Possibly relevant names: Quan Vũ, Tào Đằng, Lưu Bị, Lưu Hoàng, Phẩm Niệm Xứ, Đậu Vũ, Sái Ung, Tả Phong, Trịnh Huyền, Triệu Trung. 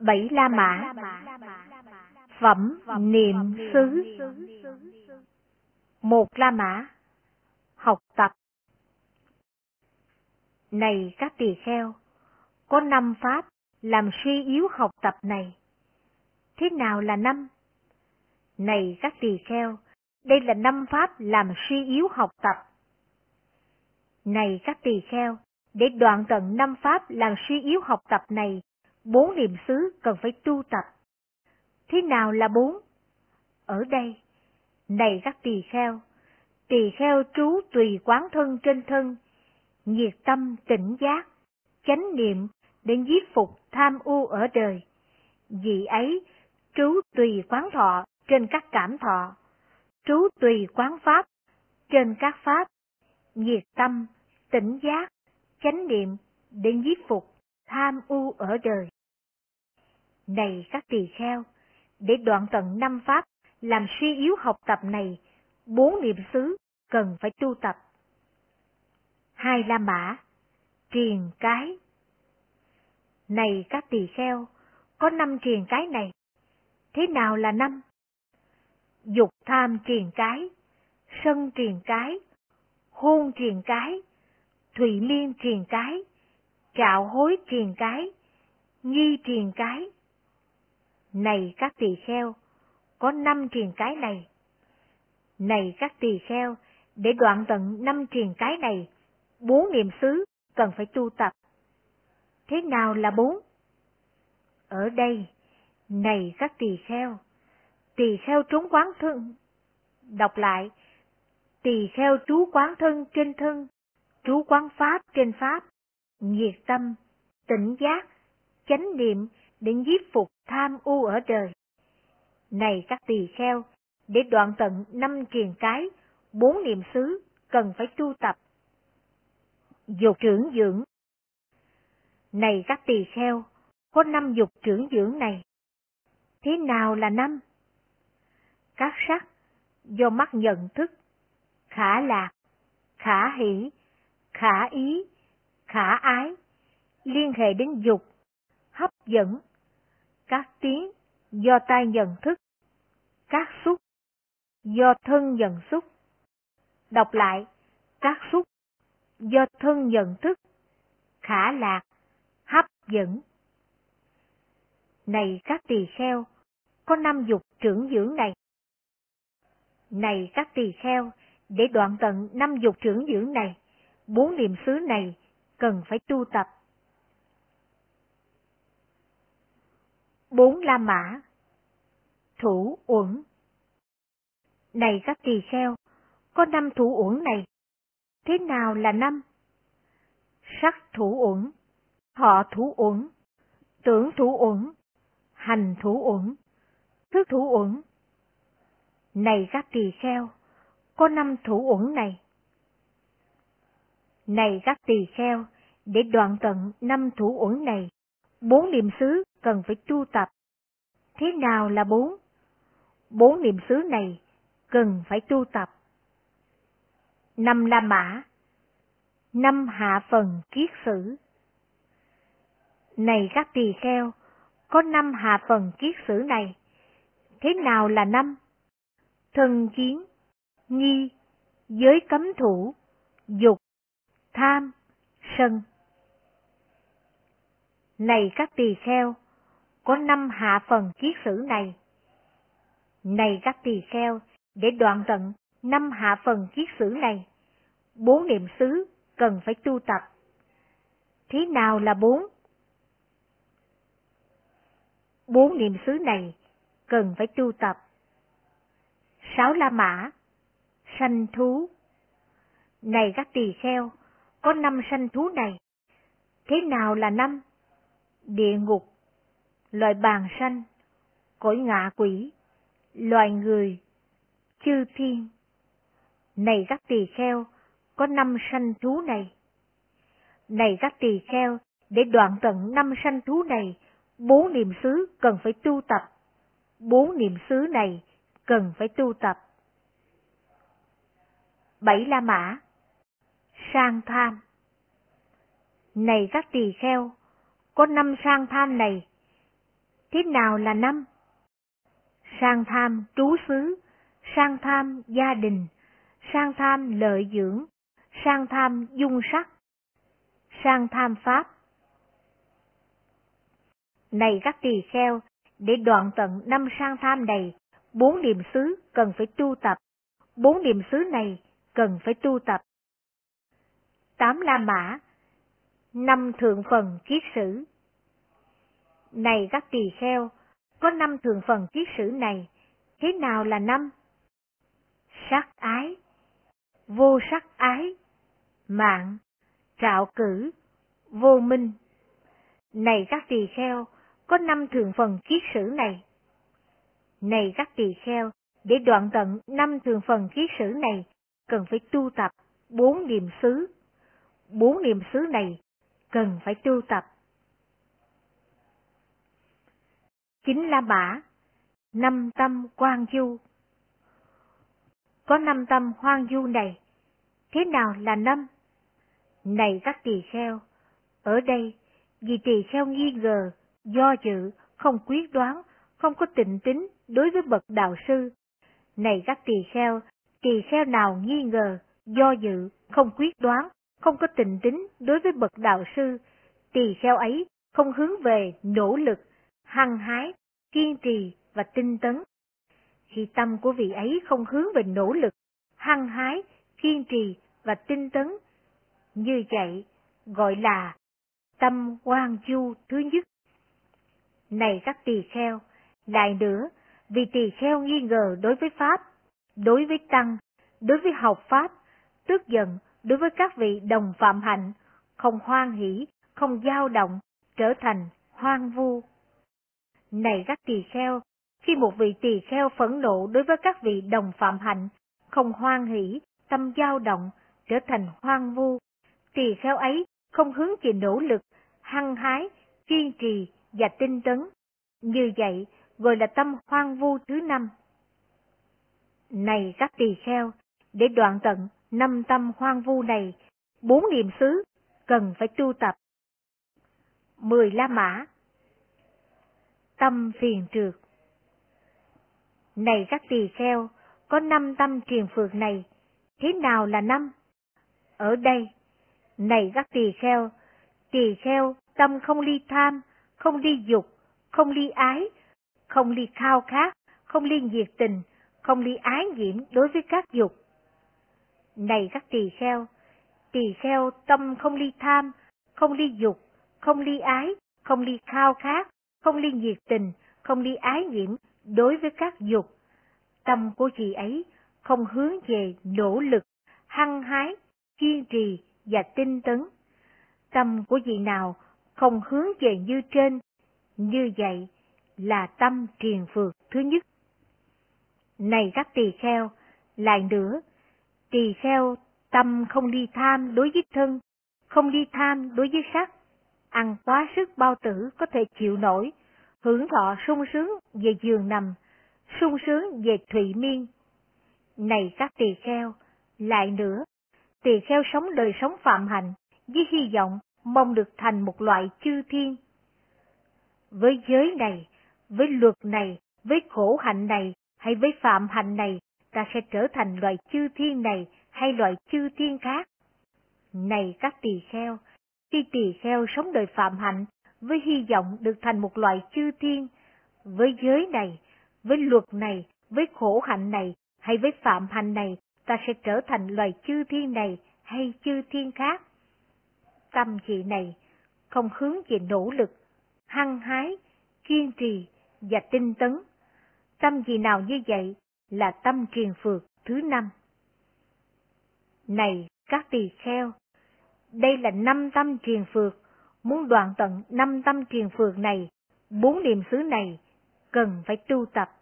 Bảy La Mã. Phẩm Niệm Xứ. Một La Mã. Học tập. Này các tỳ kheo, có 5 pháp làm suy yếu học tập này. Thế nào là 5? Này các tỳ kheo, đây là 5 pháp làm suy yếu học tập. Này các tỳ kheo, để đoạn tận 5 pháp làm suy yếu học tập này, 4 niệm xứ cần phải tu tập. Thế nào là 4? Ở đây, này các tỳ kheo trú tùy quán thân trên thân, nhiệt tâm tỉnh giác, chánh niệm đến giết phục tham u ở đời. Vì ấy, trú tùy quán thọ trên các cảm thọ, trú tùy quán pháp trên các pháp, nhiệt tâm, tỉnh giác, chánh niệm đến giết phục tham u ở đời. Này các tỳ kheo, để đoạn tận 5 pháp làm suy yếu học tập này, 4 niệm xứ cần phải tu tập. 2 La Mã. Triền cái. Này các tỳ kheo, có 5 triền cái này. Thế nào là 5? Dục tham triền cái, sân triền cái, hôn triền cái, thụy miên triền cái, trạo hối triền cái, nghi triền cái. Này các tỳ kheo, có 5 triền cái này. Này các tỳ kheo, để đoạn tận 5 triền cái này, 4 niệm xứ cần phải tu tập. Thế nào là 4? Ở đây, này các tỳ kheo trú quán thân. Đọc lại, tỳ kheo trú quán thân trên thân, trú quán pháp trên pháp, nhiệt tâm, tỉnh giác, chánh niệm để giết phục tham u ở đời. Này các tỳ kheo, để đoạn tận 5 triền cái, 4 niệm xứ cần phải tu tập. Dục trưởng dưỡng. Này các tỳ kheo, có 5 dục trưởng dưỡng này. Thế nào là 5? Các sắc, do mắt nhận thức, khả lạc, khả hỷ, khả ý, khả ái, liên hệ đến dục, hấp dẫn. Các tiếng, do tai nhận thức. Các xúc, do thân nhận xúc. Đọc lại, các xúc, do thân nhận thức, khả lạc, hấp dẫn. Này các tỳ kheo, có 5 dục trưởng dưỡng này. Này các tỳ kheo, để đoạn tận 5 dục trưởng dưỡng này, 4 niệm xứ này cần phải tu tập. 4 La Mã. Thủ uẩn. Này các tỳ kheo, có 5 thủ uẩn này. Thế nào là 5? Sắc thủ uẩn, thọ thủ uẩn, tưởng thủ uẩn, hành thủ uẩn, thức thủ uẩn. Này các tỳ kheo, có 5 thủ uẩn này. Này các tỳ kheo, để đoạn tận 5 thủ uẩn này, 4 niệm xứ cần phải tu tập. Thế nào là 4? 4 niệm xứ này cần phải tu tập. 5 La Mã. 5 hạ phần kiết sử. Này các tỳ kheo, có 5 hạ phần kiết sử này. Thế nào là 5? Thân kiến, nghi, giới cấm thủ, dục, tham, sân. Này các tỳ kheo, có 5 hạ phần kiết sử này. Này các tỳ kheo, để đoạn tận 5 hạ phần kiết sử này, 4 niệm xứ cần phải tu tập. Thế nào là 4? 4 niệm xứ này cần phải tu tập. 6 La Mã. Sanh thú. Này các tỳ kheo, có 5 sanh thú này. Thế nào là 5? Địa ngục, loài bàng sanh, cõi ngạ quỷ, loài người, chư thiên. Này các tỳ kheo, có 5 sanh thú này. Này các tỳ kheo, để đoạn tận 5 sanh thú này, 4 niệm xứ cần phải tu tập. 4 niệm xứ này cần phải tu tập. 7 La Mã. Sang tham. Này các tỳ kheo, có 5 sang tham này. Thế nào là năm? Sang tham trú xứ, sang tham gia đình, sang tham lợi dưỡng, sang tham dung sắc, sang tham pháp. Này các tỳ kheo, để đoạn tận năm sang tham này, 4 niệm xứ cần phải tu tập, 4 niệm xứ này cần phải tu tập. 8 la mã, 5 thượng phần kiết sử. Này các tỳ kheo, có 5 thượng phần kiết sử này, thế nào là 5? Sắc ái, vô sắc ái, mạng, trạo cử, vô minh. Này các tỳ kheo, có 5 thượng phần kiết sử này. Này các tỳ kheo, để đoạn tận 5 thượng phần kiết sử này, cần phải tu tập 4 niệm xứ. 4 niệm xứ này cần phải tu tập. 9 la mã, 5 tâm hoang du. Có 5 tâm hoang du này, thế nào là 5? Này các tỳ kheo, ở đây vì tỳ kheo nghi ngờ, do dự, không quyết đoán, không có tịnh tín đối với bậc đạo sư. Này các tỳ kheo nào nghi ngờ, do dự, không quyết đoán, không có tịnh tín đối với bậc đạo sư, tỳ kheo ấy không hướng về nỗ lực, hăng hái, kiên trì và tinh tấn. Khi tâm của vị ấy không hướng về nỗ lực, hăng hái, kiên trì và tinh tấn, như vậy gọi là tâm hoang du thứ nhất. Này các tỳ kheo, lại nữa, vì tỳ kheo nghi ngờ đối với Pháp, đối với Tăng, đối với học Pháp, tức giận đối với các vị đồng phạm hạnh, không hoan hỷ, không dao động, trở thành hoang vu. Này các tỳ kheo, khi một vị tỳ kheo phẫn nộ đối với các vị đồng phạm hạnh, không hoan hỷ, tâm dao động, trở thành hoang vu, tỳ kheo ấy không hướng về nỗ lực, hăng hái, kiên trì và tinh tấn. Như vậy gọi là tâm hoang vu thứ 5. Này các tỳ kheo, để đoạn tận 5 tâm hoang vu này, 4 niệm xứ cần phải tu tập. 10 la mã, tâm phiền trược. Này các tỳ kheo, có 5 tâm phiền phược này, thế nào là 5? Ở đây, này các tỳ kheo tâm không ly tham, không ly dục, không ly ái, không ly khao khát, không ly nhiệt tình, không ly ái nhiễm đối với các dục. Này các tỳ kheo tâm không ly tham, không ly dục, không ly ái, không ly khao khát, không ly nhiệt tình, không ly ái nhiễm đối với các dục. Tâm của chị ấy không hướng về nỗ lực, hăng hái, kiên trì và tinh tấn. Tâm của vị nào không hướng về như trên, như vậy là tâm triền phược thứ nhất. Này các tỳ kheo, lại nữa, tỳ kheo tâm không ly tham đối với thân, không ly tham đối với sắc, ăn quá sức bao tử có thể chịu nổi, hưởng thọ sung sướng về giường nằm, sung sướng về thụy miên. Này các tỳ kheo, lại nữa, tỳ kheo sống đời sống phạm hạnh với hy vọng mong được thành một loại chư thiên. Với giới này, với luật này, với khổ hạnh này hay với phạm hạnh này, ta sẽ trở thành loại chư thiên này hay loại chư thiên khác. Này các tỳ kheo, khi tỳ kheo sống đời phạm hạnh với hy vọng được thành một loại chư thiên, với giới này, với luật này, với khổ hạnh này hay với phạm hạnh này, ta sẽ trở thành loài chư thiên này hay chư thiên khác. Tâm vị này không hướng về nỗ lực, hăng hái, kiên trì và tinh tấn. Tâm vị nào như vậy là tâm triền phược thứ 5. Này các tỳ kheo, đây là 5 tâm triền phược. Muốn đoạn tận 5 tâm triền phược này, 4 niệm xứ này cần phải tu tập.